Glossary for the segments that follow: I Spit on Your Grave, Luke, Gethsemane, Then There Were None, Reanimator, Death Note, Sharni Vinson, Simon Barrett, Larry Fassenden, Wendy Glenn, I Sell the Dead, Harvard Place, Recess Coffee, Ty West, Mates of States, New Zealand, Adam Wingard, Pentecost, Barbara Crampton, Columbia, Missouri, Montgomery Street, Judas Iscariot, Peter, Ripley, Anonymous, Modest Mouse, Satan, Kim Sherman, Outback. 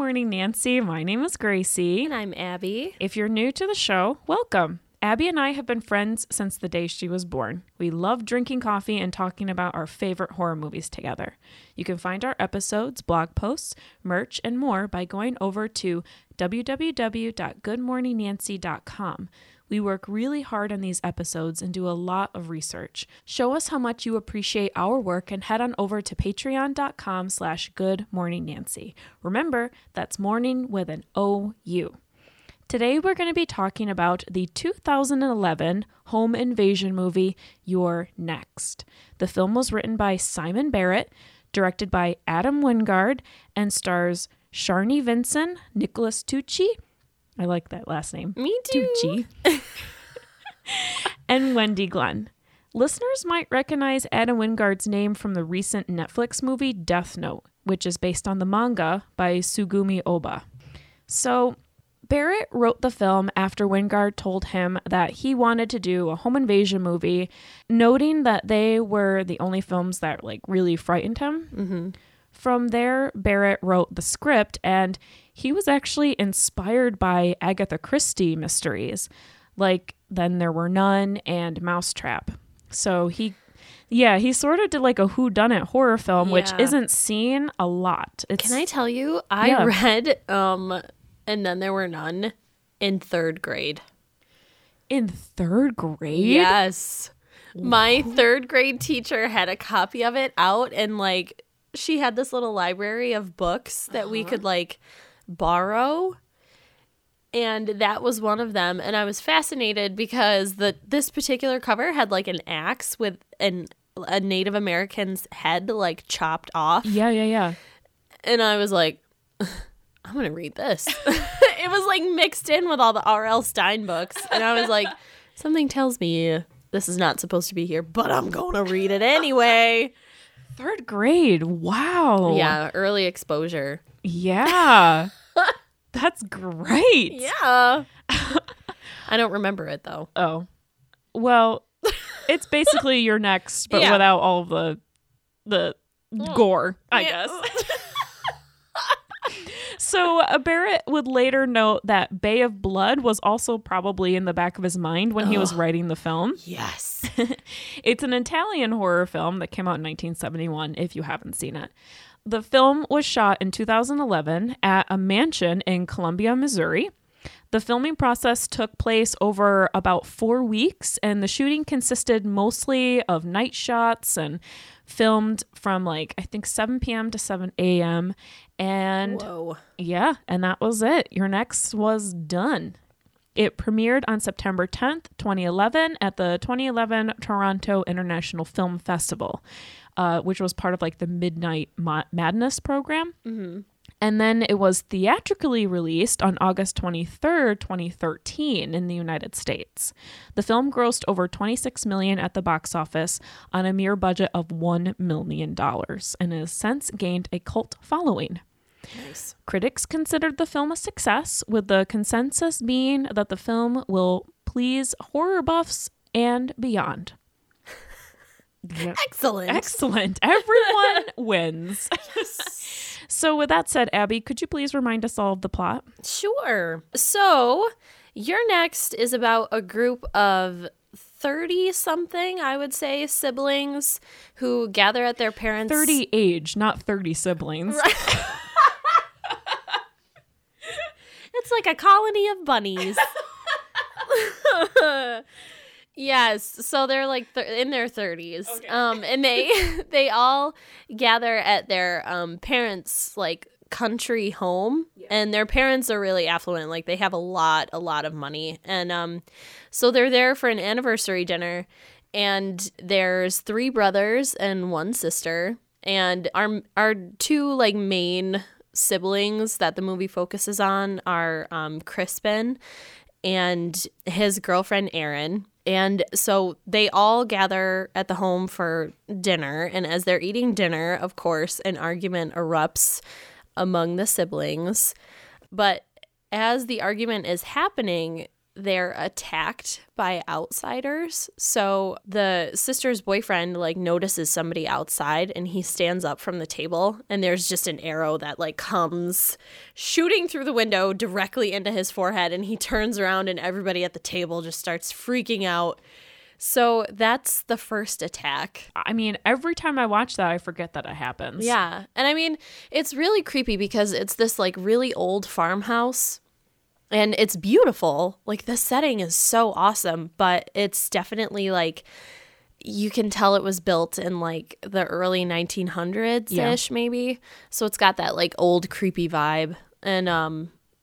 Morning Nancy. My name is Gracie. And I'm Abby. If you're new to the show, welcome. Abby and I have been friends since the day she was born. We love drinking coffee and talking about our favorite horror movies together. You can find our episodes, blog posts, merch, and more by going over to www.goodmorningnancy.com. We work really hard on these episodes and do a lot of research. Show us how much you appreciate our work and head on over to patreon.com/goodmorningnancy. Remember, that's morning with an O-U. Today, we're going to be talking about the 2011 home invasion movie, You're Next. The film was written by Simon Barrett, directed by Adam Wingard, and stars Sharni Vinson, Nicholas Tucci, I like that last name. Me too. Tucci. And Wendy Glenn. Listeners might recognize Adam Wingard's name from the recent Netflix movie Death Note, which is based on the manga by Tsugumi Oba. So Barrett wrote the film after Wingard told him that he wanted to do a home invasion movie, noting that they were the only films that really frightened him. Mm-hmm. From there, Barrett wrote the script, and he was actually inspired by Agatha Christie mysteries, like Then There Were None and Mousetrap. So he sort of did a whodunit horror film, which isn't seen a lot. Can I tell you, I read And Then There Were None in third grade. In third grade? Yes. Whoa. My third grade teacher had a copy of it out, and she had this little library of books that we could borrow, and that was one of them. And I was fascinated because this particular cover had an axe with a Native American's head chopped off. Yeah. And I was like, I'm gonna read this. It was mixed in with all the R.L. Stine books, and I was like, something tells me this is not supposed to be here, but I'm gonna read it anyway. Third grade. Wow. Yeah, early exposure. Yeah. That's great. Yeah. I don't remember it, though. Oh. Well, it's basically You're Next, but without all the gore, I guess. So Barrett would later note that Bay of Blood was also probably in the back of his mind when he was writing the film. Yes. It's an Italian horror film that came out in 1971, if you haven't seen it. The film was shot in 2011 at a mansion in Columbia, Missouri. The filming process took place over about 4 weeks, and the shooting consisted mostly of night shots and filmed from 7 p.m. to 7 a.m. And whoa. Yeah, and that was it. Your Next was done. It premiered on September 10th, 2011 at the 2011 Toronto International Film Festival, which was part of the Midnight Madness program. Mm-hmm. And then it was theatrically released on August 23rd, 2013 in the United States. The film grossed over $26 million at the box office on a mere budget of $1 million and has since gained a cult following. Nice. Critics considered the film a success, with the consensus being that the film will please horror buffs and beyond. Yep. Excellent. Everyone wins. Yes. So with that said, Abby, could you please remind us all of the plot? Sure. So You're Next is about a group of 30-something, I would say, siblings who gather at their parents'... 30 age, not 30 siblings. Right. It's like a colony of bunnies. Yes, so they're in their 30s, okay. And they all gather at their parents' country home, yeah. And their parents are really affluent. They have a lot of money, and so they're there for an anniversary dinner. And there's 3 brothers and 1 sister, and our 2 main siblings that the movie focuses on are Crispin and his girlfriend Erin. And so they all gather at the home for dinner. And as they're eating dinner, of course, an argument erupts among the siblings. But as the argument is happening, they're attacked by outsiders. So the sister's boyfriend notices somebody outside, and he stands up from the table, and there's just an arrow that comes shooting through the window directly into his forehead, and he turns around and everybody at the table just starts freaking out. So that's the first attack. I mean, every time I watch that, I forget that it happens. Yeah. And I mean, it's really creepy because it's this really old farmhouse. And it's beautiful. The setting is so awesome, but it's definitely you can tell it was built in the early 1900s-ish, maybe. So it's got that old creepy vibe. And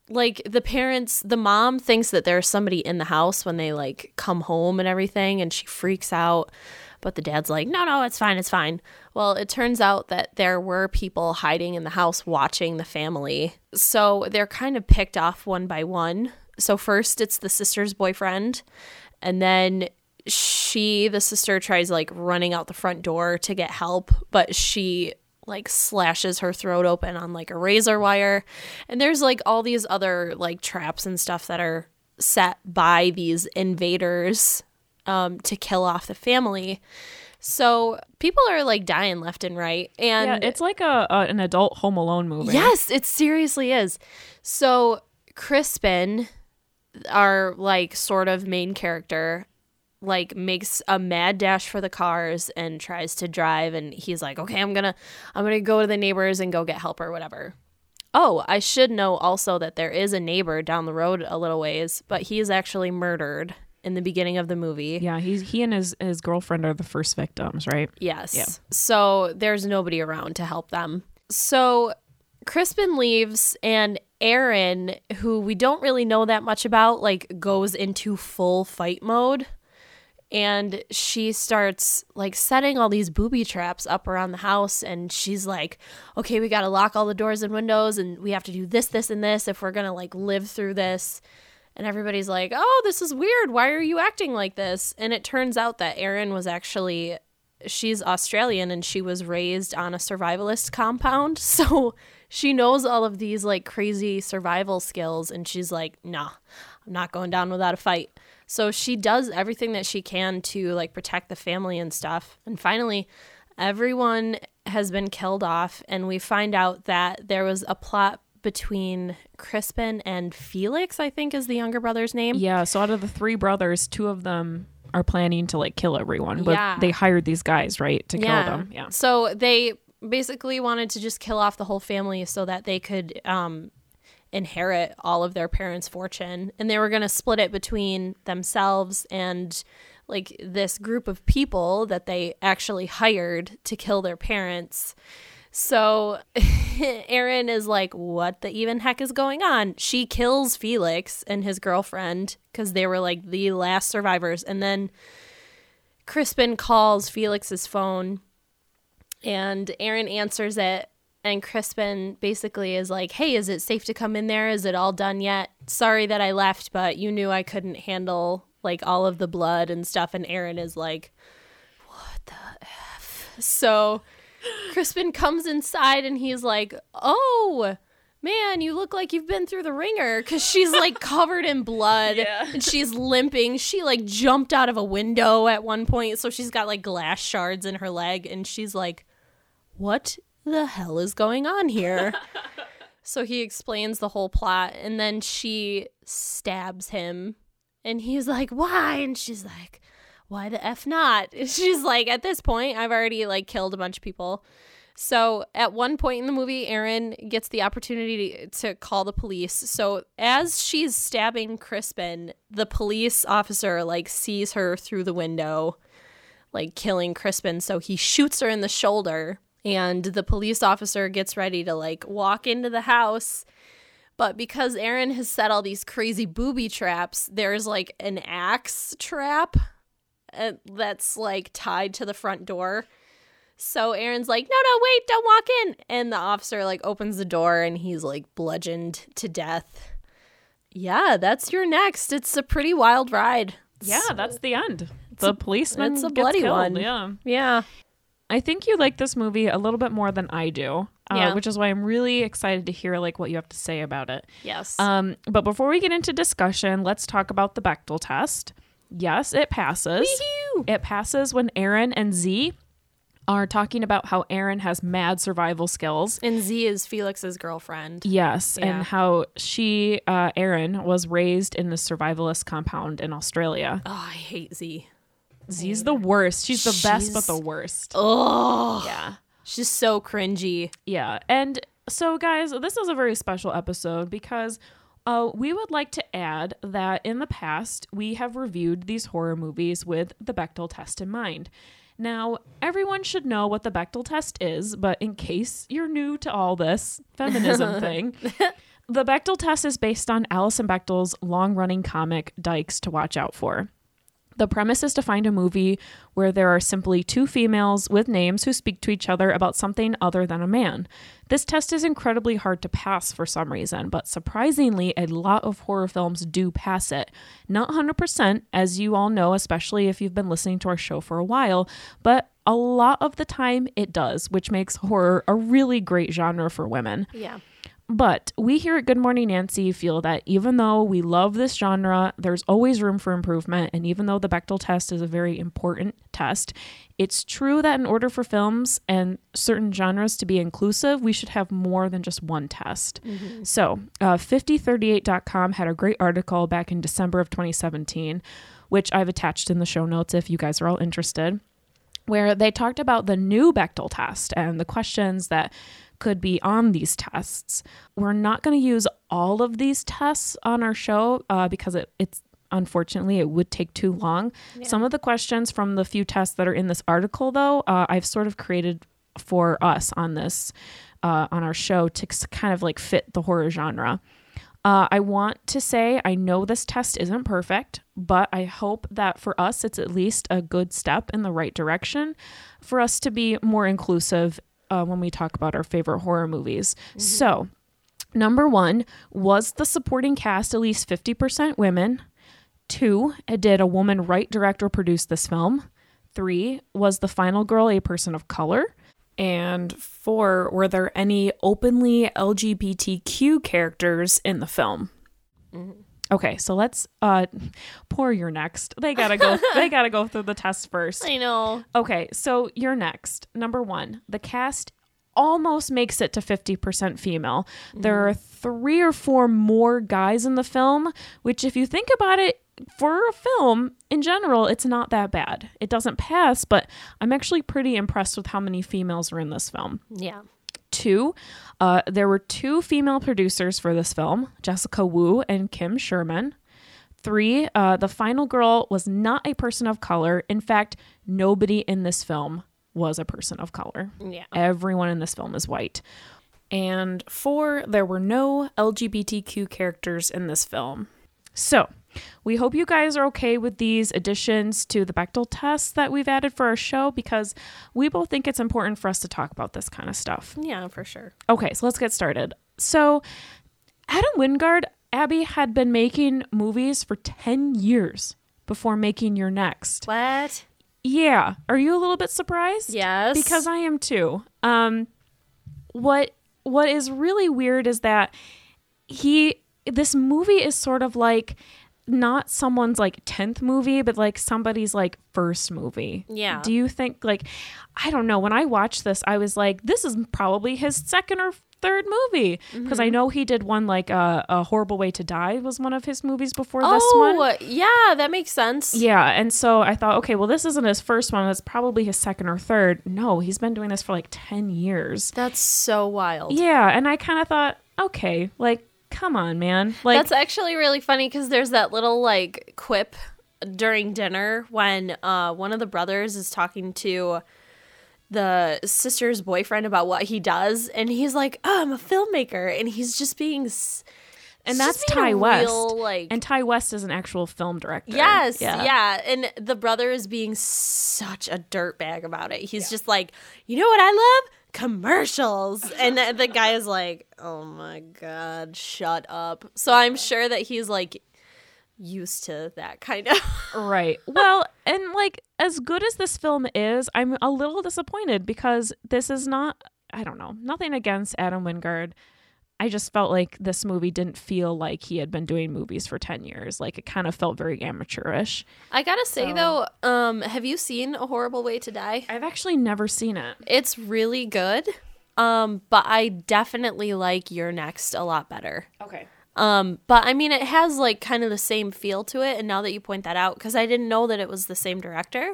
the parents, the mom thinks that there's somebody in the house when they come home and everything, and she freaks out. But the dad's no, it's fine, it's fine. Well, it turns out that there were people hiding in the house watching the family. So they're kind of picked off one by one. So first it's the sister's boyfriend. And then the sister tries running out the front door to get help. But she slashes her throat open on a razor wire. And there's all these other traps and stuff that are set by these invaders to kill off the family. So people are dying left and right. And yeah, it's an adult Home Alone movie. Yes, it seriously is. So Crispin, our sort of main character, makes a mad dash for the cars and tries to drive, and he's okay, I'm gonna go to the neighbors and go get help or whatever. Oh, I should know also that there is a neighbor down the road a little ways, but he is actually murdered in the beginning of the movie. Yeah, he and his girlfriend are the first victims, right? Yes. Yeah. So there's nobody around to help them. So Crispin leaves, and Aaron, who we don't really know that much about, goes into full fight mode. And she starts setting all these booby traps up around the house, and she's okay, we got to lock all the doors and windows, and we have to do this, this, and this if we're going to live through this. And everybody's oh, this is weird. Why are you acting like this? And it turns out that Erin was actually, she's Australian, and she was raised on a survivalist compound. So she knows all of these crazy survival skills. And she's nah, I'm not going down without a fight. So she does everything that she can to protect the family and stuff. And finally, everyone has been killed off. And we find out that there was a plot between Crispin and Felix, I think is the younger brother's name. Yeah, so out of the three brothers, two of them are planning to kill everyone, but they hired these guys, right, to kill them. Yeah. So they basically wanted to just kill off the whole family so that they could inherit all of their parents' fortune, and they were going to split it between themselves and this group of people that they actually hired to kill their parents. So Erin is what the even heck is going on? She kills Felix and his girlfriend because they were the last survivors. And then Crispin calls Felix's phone, and Erin answers it. And Crispin basically is hey, is it safe to come in there? Is it all done yet? Sorry that I left, but you knew I couldn't handle all of the blood and stuff. And Erin is what the F? So Crispin comes inside, and he's oh, man, you look you've been through the ringer, because she's covered in blood, and she's limping. She jumped out of a window at one point, so she's got glass shards in her leg, and she's what the hell is going on here? So he explains the whole plot, and then she stabs him, and he's why? And she's why the F not? She's at this point, I've already killed a bunch of people. So at one point in the movie, Erin gets the opportunity to call the police. So as she's stabbing Crispin, the police officer sees her through the window, killing Crispin. So he shoots her in the shoulder, and the police officer gets ready to walk into the house. But because Erin has set all these crazy booby traps, there's an axe trap that's tied to the front door. So Aaron's no, wait, don't walk in. And the officer opens the door, and he's bludgeoned to death. Yeah, that's You're Next. It's a pretty wild ride. Yeah, so that's the end. The policeman gets killed. It's a bloody one. Yeah. I think you like this movie a little bit more than I do. which is why I'm really excited to hear like what you have to say about it. Yes. But before we get into discussion, let's talk about the Bechdel test. Yes, it passes. Wee-hoo! It passes when Aaron and Z are talking about how Aaron has mad survival skills. And Z is Felix's girlfriend. Yes, yeah. And how she, Aaron, was raised in a survivalist compound in Australia. Oh, I hate Z. Z's the worst. She's the best, but the worst. Oh. Yeah. She's so cringy. Yeah. And so, guys, this is a very special episode because... we would like to add that in the past, we have reviewed these horror movies with the Bechdel test in mind. Now, everyone should know what the Bechdel test is, but in case you're new to all this feminism thing, the Bechdel test is based on Alison Bechdel's long-running comic, Dykes to Watch Out For. The premise is to find a movie where there are simply two females with names who speak to each other about something other than a man. This test is incredibly hard to pass for some reason, but surprisingly, a lot of horror films do pass it. Not 100%, as you all know, especially if you've been listening to our show for a while, but a lot of the time it does, which makes horror a really great genre for women. Yeah. But we here at Good Morning Nancy feel that even though we love this genre, there's always room for improvement. And even though the Bechdel test is a very important test, it's true that in order for films and certain genres to be inclusive, we should have more than just one test. Mm-hmm. So 5038.com had a great article back in December of 2017, which I've attached in the show notes if you guys are all interested, where they talked about the new Bechdel test and the questions that could be on these tests. We're not going to use all of these tests on our show because it's unfortunately it would take too long. Yeah. Some of the questions from the few tests that are in this article, though, I've sort of created for us on this on our show to kind of like fit the horror genre. I want to say I know this test isn't perfect, but I hope that for us it's at least a good step in the right direction for us to be more inclusive when we talk about our favorite horror movies. Mm-hmm. So, number one, was the supporting cast at least 50% women? 2, did a woman write, direct, or produce this film? 3, was the final girl a person of color? And 4, were there any openly LGBTQ characters in the film? Mm-hmm. Okay, so let's pour You're Next. They gotta go through the test first. I know. Okay, so You're Next. Number one, the cast almost makes it to 50% female. Mm. There are 3 or 4 more guys in the film, which if you think about it, for a film in general, it's not that bad. It doesn't pass, but I'm actually pretty impressed with how many females are in this film. Yeah. 2, there were 2 female producers for this film, Jessica Wu and Kim Sherman. 3, the final girl was not a person of color. In fact, nobody in this film was a person of color. Yeah. Everyone in this film is white. And 4, there were no LGBTQ characters in this film. So, we hope you guys are okay with these additions to the Bechdel test that we've added for our show because we both think it's important for us to talk about this kind of stuff. Yeah, for sure. Okay, so let's get started. So Adam Wingard, Abby, had been making movies for 10 years before making You're Next. What? Yeah. Are you a little bit surprised? Yes. Because I am too. What is really weird is that this movie is sort of like... not someone's like 10th movie, but like somebody's like first movie. Yeah. Do you think like, I don't know. When I watched this, I was like, this is probably his second or third movie. Because mm-hmm. I know he did one like A Horrible Way to Die was one of his movies before this one. Oh, yeah. That makes sense. Yeah. And so I thought, okay, well, this isn't his first one. That's probably his second or third. No, he's been doing this for like 10 years. That's so wild. Yeah. And I kind of thought, okay, like, come on, man. Like, that's actually really funny because there's that little like quip during dinner when one of the brothers is talking to the sister's boyfriend about what he does. And he's like, oh, I'm a filmmaker. And he's just being... and that's Ty West. Real, like... And Ty West is an actual film director. Yes. Yeah. And the brother is being such a dirtbag about it. He's just like, you know what I love? Commercials. And the guy is like, oh my god, shut up. So I'm sure that he's like used to that kind of right. Well, and like as good as this film is, I'm a little disappointed because this is not I don't know. Nothing against Adam Wingard. I just felt like this movie didn't feel like he had been doing movies for 10 years. Like, it kind of felt very amateurish. I gotta say, though, have you seen A Horrible Way to Die? I've actually never seen it. It's really good, but I definitely like You're Next a lot better. Okay. But, I mean, it has, like, kind of the same feel to it, and now that you point that out, because I didn't know that it was the same director,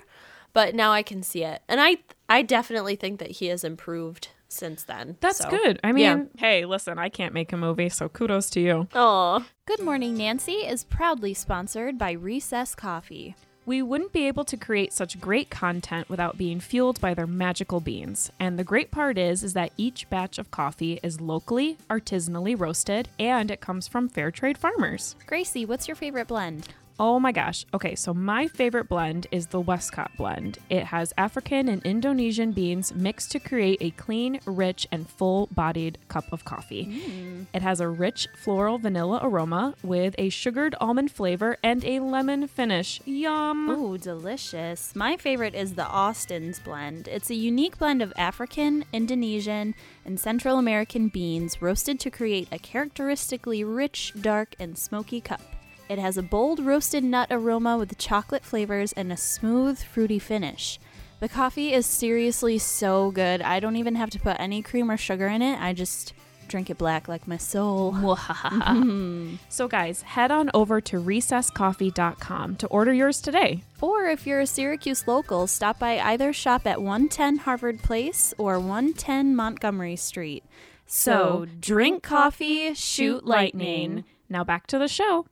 but now I can see it. And I definitely think that he has improved since then. That's good. I mean, hey, listen, I can't make a movie, so kudos to you. Aw. Good Morning Nancy is proudly sponsored by Recess Coffee. We wouldn't be able to create such great content without being fueled by their magical beans. And the great part is that each batch of coffee is locally, artisanally roasted, and it comes from fair trade farmers. Gracie, what's your favorite blend? Oh my gosh. Okay, so my favorite blend is the Westcott blend. It has African and Indonesian beans mixed to create a clean, rich, and full-bodied cup of coffee. Mm. It has a rich floral vanilla aroma with a sugared almond flavor and a lemon finish. Yum! Ooh, delicious. My favorite is the Austin's blend. It's a unique blend of African, Indonesian, and Central American beans roasted to create a characteristically rich, dark, and smoky cup. It has a bold roasted nut aroma with chocolate flavors and a smooth, fruity finish. The coffee is seriously so good. I don't even have to put any cream or sugar in it. I just drink it black like my soul. Mm-hmm. So guys, head on over to recesscoffee.com to order yours today. Or if you're a Syracuse local, stop by either shop at 110 Harvard Place or 110 Montgomery Street. So drink coffee, shoot lightning. Now back to the show.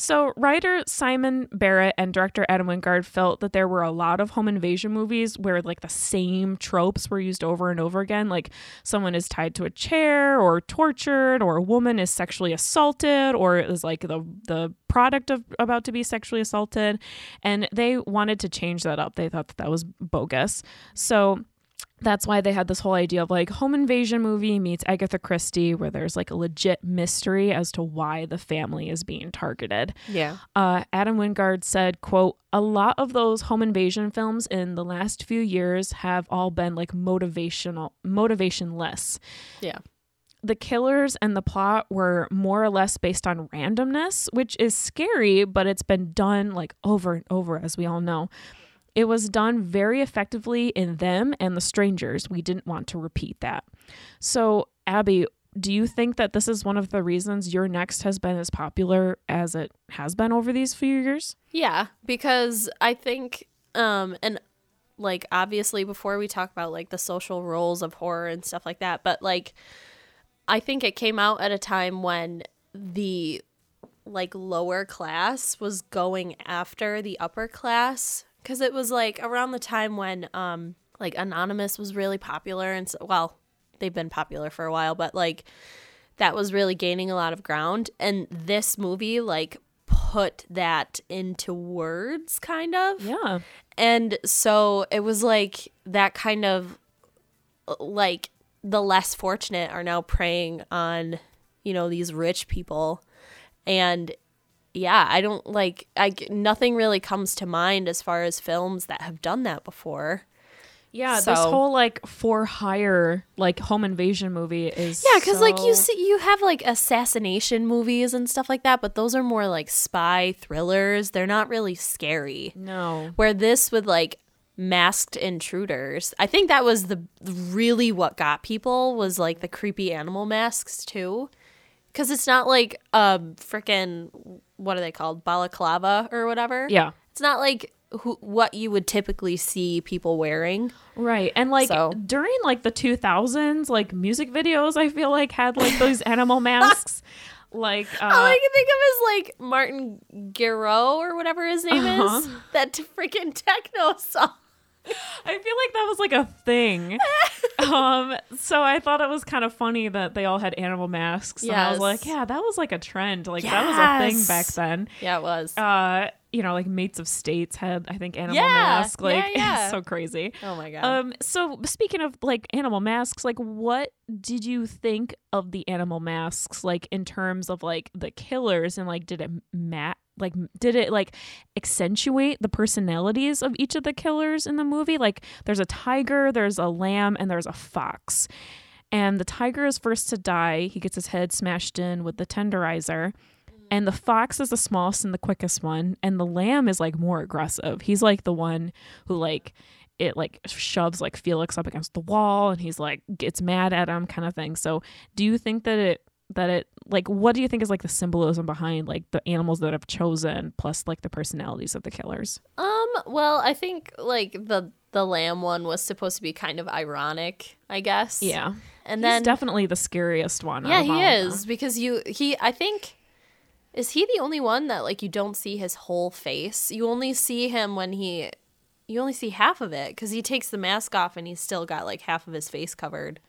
So writer Simon Barrett and director Adam Wingard felt that there were a lot of home invasion movies where, like, the same tropes were used over and over again. Like, someone is tied to a chair or tortured, or a woman is sexually assaulted, or is, like, the product of about to be sexually assaulted. And they wanted to change that up. They thought that that was bogus. So that's why they had this whole idea of, like, home invasion movie meets Agatha Christie, where there's, like, a legit mystery as to why the family is being targeted. Yeah. Adam Wingard said, quote, "A lot of those home invasion films in the last few years have all been, like, motivationless. Yeah. The killers and the plot were more or less based on randomness, which is scary, but it's been done, like, over and over, as we all know. It was done very effectively in Them and the Strangers. We didn't want to repeat that." So, Abby, do you think that this is one of the reasons You're Next has been as popular as it has been over these few years? Yeah, because I think, and, like, obviously before we talk about, like, the social roles of horror and stuff like that, but, like, I think it came out at a time when the, like, lower class was going after the upper class. Because it was, like, around the time when, like, Anonymous was really popular. And, so, well, they've been popular for a while. But, like, that was really gaining a lot of ground. And this movie, like, put that into words, kind of. Yeah. And so it was, like, that kind of, like, the less fortunate are now preying on, you know, these rich people. And yeah, I don't, like, nothing really comes to mind as far as films that have done that before. Yeah, so this whole, like, for hire, like, home invasion movie is, yeah, because, so, like, you see, you have, like, assassination movies and stuff like that, but those are more, like, spy thrillers. They're not really scary. No. Where this with, like, masked intruders, I think that was the really what got people was, like, the creepy animal masks, too. Because it's not like frickin', what are they called, balaclava or whatever. Yeah. It's not like what you would typically see people wearing. Right. And, like, so during, like, the 2000s, like, music videos, I feel like, had, like, those animal masks. Like, all I can think of is, like, Martin Garrix or whatever his name is. That freaking techno song. I feel like that was, like, a thing. So I thought it was kind of funny that they all had animal masks. Yes. And I was like, yeah, that was, like, a trend. Like, yes, that was a thing back then. Yeah, it was. You know, like, Mates of States had, I think, animal masks. Like, it's so crazy. Oh, my God. So speaking of, like, animal masks, like, what did you think of the animal masks, like, in terms of, like, the killers, and, like, did it like, did it, like, accentuate the personalities of each of the killers in the movie? Like, there's a tiger, there's a lamb, and there's a fox. And the tiger is first to die. He gets his head smashed in with the tenderizer. And the fox is the smallest and the quickest one. And the lamb is, like, more aggressive. He's, like, the one who, like, it, like, shoves, like, Felix up against the wall. And he's, like, gets mad at him kind of thing. So do you think that it, like, what do you think is, like, the symbolism behind, like, the animals that have chosen plus, like, the personalities of the killers? Well, I think, like, the lamb one was supposed to be kind of ironic, I guess. Yeah. And he's definitely the scariest one. Yeah, he is. Because I think... Is he the only one that, like, you don't see his whole face? You only see him when you only see half of it, because he takes the mask off and he's still got, like, half of his face covered.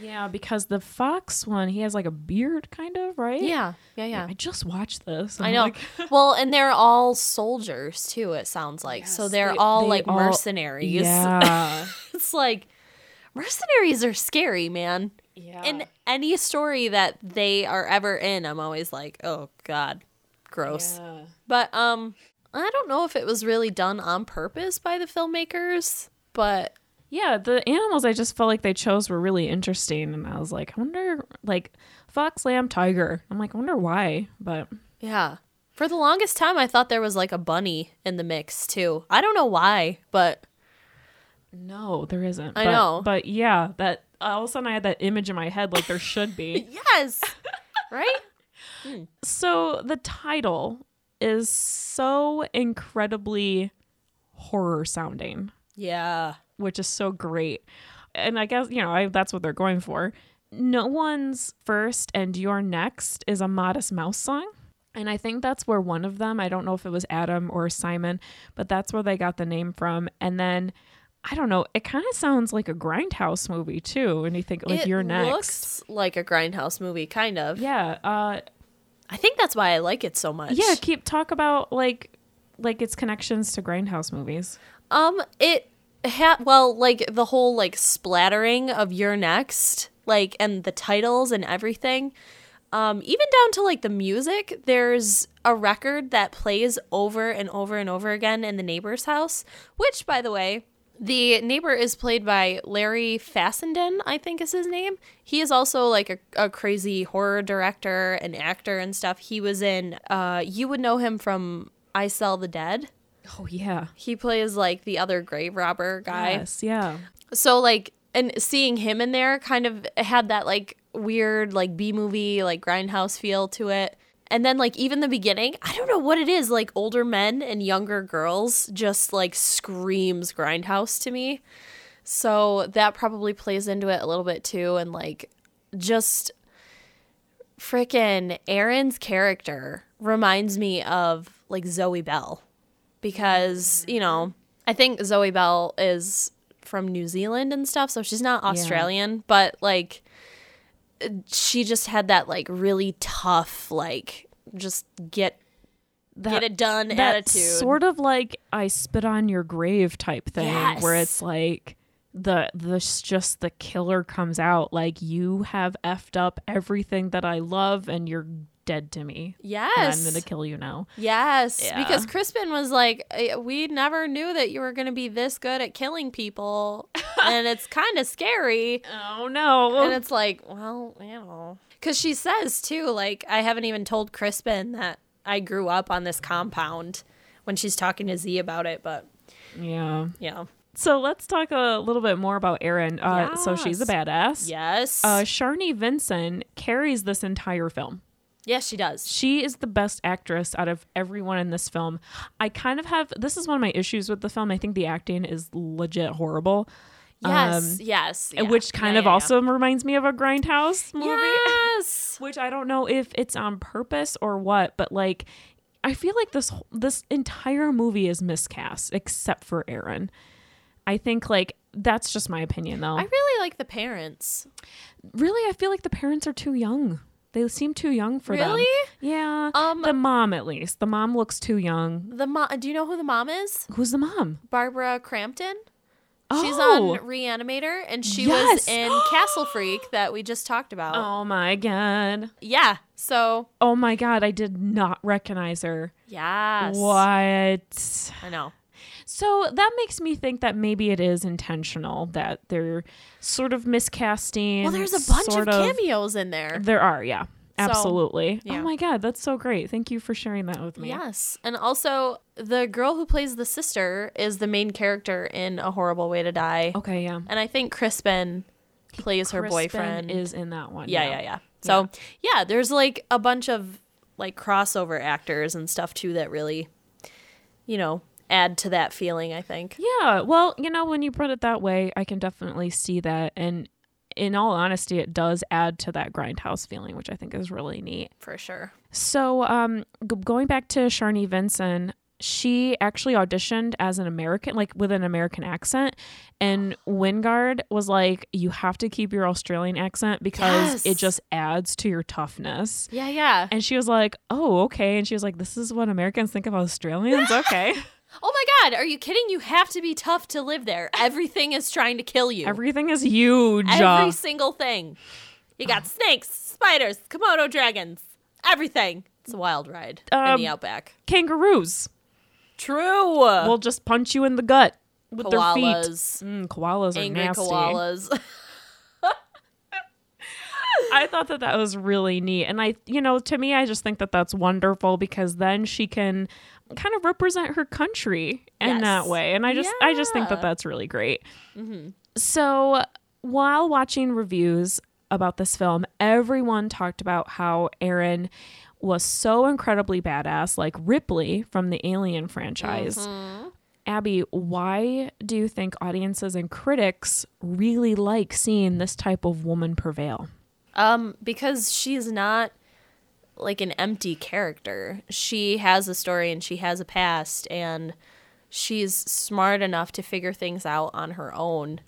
Yeah, because the fox one, he has, like, a beard, kind of, right? Yeah. I just watched this. I know. Like... Well, and they're all soldiers, too, it sounds like. Yes, so they're all mercenaries. Yeah. It's like, mercenaries are scary, man. Yeah. In any story that they are ever in, I'm always like, oh, God, gross. Yeah. But I don't know if it was really done on purpose by the filmmakers, but... Yeah, the animals I just felt like they chose were really interesting, and I was like, I wonder, like, fox, lamb, tiger. I'm like, I wonder why, but... Yeah. For the longest time, I thought there was, like, a bunny in the mix, too. I don't know why, but... No, there isn't. I know. But, yeah, that... all of a sudden I had that image in my head, like there should be. Yes. Right? So the title is so incredibly horror sounding. Yeah. Which is so great. And I guess, you know, that's what they're going for. No One's First and You're Next is a Modest Mouse song. And I think that's where one of them, I don't know if it was Adam or Simon, but that's where they got the name from. And then I don't know. It kind of sounds like a Grindhouse movie, too. And you think, like, You're Next. It looks like a Grindhouse movie, kind of. Yeah. I think that's why I like it so much. Yeah, talk about, like its connections to Grindhouse movies. Well, like, the whole, like, splattering of You're Next, like, and the titles and everything. Even down to, like, the music, there's a record that plays over and over and over again in the neighbor's house. Which, by the way... The neighbor is played by Larry Fassenden, I think is his name. He is also like a crazy horror director and actor and stuff. He was in, you would know him from I Sell the Dead. Oh, yeah. He plays like the other grave robber guy. Yes, yeah. So like, and seeing him in there kind of had that like weird like B-movie, like Grindhouse feel to it. And then, like, even the beginning, I don't know what it is, like, older men and younger girls just, like, screams Grindhouse to me. So that probably plays into it a little bit, too. And, like, just frickin' Aaron's character reminds me of, like, Zoe Bell. Because, you know, I think Zoe Bell is from New Zealand and stuff, so she's not Australian. Yeah. But, like... She just had that, like, really tough, like, just get it done attitude. Sort of like I spit on your grave type thing. Yes. Where it's like just the killer comes out. Like, you have effed up everything that I love and you're dead to me. Yes. And I'm going to kill you now. Yes. Yeah. Because Crispin was like, we never knew that you were going to be this good at killing people. And it's kind of scary. Oh, no. And it's like, well, you know. Because she says, too, like, I haven't even told Crispin that I grew up on this compound when she's talking to Z about it. But yeah. Yeah. So let's talk a little bit more about Erin. Yes. So she's a badass. Yes. Sharni Vinson carries this entire film. Yes, she does. She is the best actress out of everyone in this film. I kind of have... This is one of my issues with the film. I think the acting is legit horrible. Yes. Yeah. Which kind of also reminds me of a Grindhouse movie. Yes! Which I don't know if it's on purpose or what, but, like, I feel like this entire movie is miscast, except for Erin. I think, like... That's just my opinion, though. I really like the parents. Really? I feel like the parents are too young. They seem too young for them. Really? Yeah. The mom, at least. The mom looks too young. Do you know who the mom is? Who's the mom? Barbara Crampton. Oh. She's on Reanimator, and she was in Castle Freak that we just talked about. Oh, my God. Yeah. So. Oh, my God. I did not recognize her. Yes. What? I know. So that makes me think that maybe it is intentional that they're sort of miscasting. Well, there's a bunch of cameos in there. There are, yeah. Absolutely. So, yeah. Oh my God, that's so great. Thank you for sharing that with me. Yes. And also, the girl who plays the sister is the main character in A Horrible Way to Die. Okay, yeah. And I think Crispin plays her boyfriend. Is in that one. Yeah. So, yeah, there's like a bunch of like crossover actors and stuff too that really, you know, add to that feeling, I think. Yeah. Well, you know, when you put it that way, I can definitely see that. And in all honesty, it does add to that grindhouse feeling, which I think is really neat. For sure. So going back to Sharni Vinson, she actually auditioned as an American, like with an American accent. And Wingard was like, you have to keep your Australian accent because it just adds to your toughness. Yeah. And she was like, oh, okay. And she was like, this is what Americans think of Australians? Okay. Oh my God, are you kidding? You have to be tough to live there. Everything is trying to kill you. Everything is huge. Every single thing. You got snakes, spiders, Komodo dragons, everything. It's a wild ride in the outback. Kangaroos. True. Will just punch you in the gut with their feet. Koalas are nasty. Angry koalas. I thought that that was really neat. And I, you know, to me, I just think that that's wonderful because then she can kind of represent her country in that way. And I just think that that's really great. Mm-hmm. So while watching reviews about this film, everyone talked about how Aaron was so incredibly badass, like Ripley from the Alien franchise. Mm-hmm. Abby, why do you think audiences and critics really like seeing this type of woman prevail? Because she's not like an empty character. She has a story and she has a past and she's smart enough to figure things out on her own.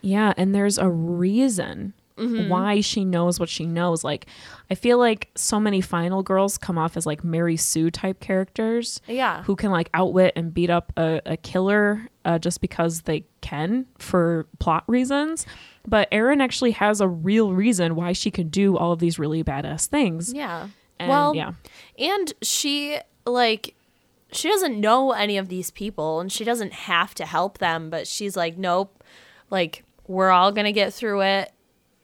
Yeah, and there's a reason why she knows what she knows. Like, I feel like so many final girls come off as like Mary Sue type characters. Yeah. Who can like outwit and beat up a killer just because they can for plot reasons. But Erin actually has a real reason why she could do all of these really badass things. Yeah. And she doesn't know any of these people and she doesn't have to help them, but she's like, nope, like we're all going to get through it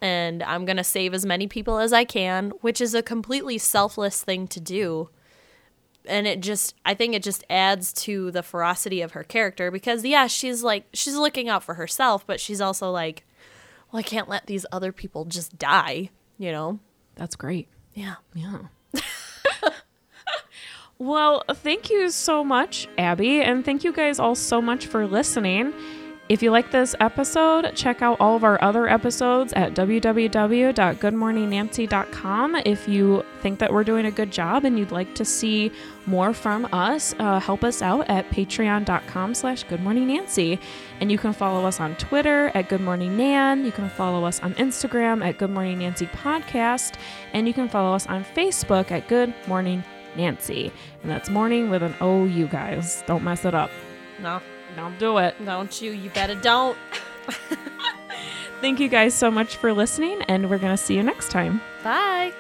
and I'm going to save as many people as I can, which is a completely selfless thing to do. And I think it just adds to the ferocity of her character because she's like, she's looking out for herself, but she's also like, well, I can't let these other people just die, you know? That's great. Yeah. Well, thank you so much, Abby. And thank you guys all so much for listening. If you like this episode, check out all of our other episodes at www.goodmorningnancy.com. If you think that we're doing a good job and you'd like to see more from us, help us out at patreon.com/goodmorningnancy. And you can follow us on Twitter at goodmorningnan. You can follow us on Instagram at goodmorningnancypodcast. And you can follow us on Facebook at Good Morning Nancy. And that's morning with an O, you guys. Don't mess it up. No. Don't do it. Don't you. You better don't. Thank you guys so much for listening, and we're going to see you next time. Bye.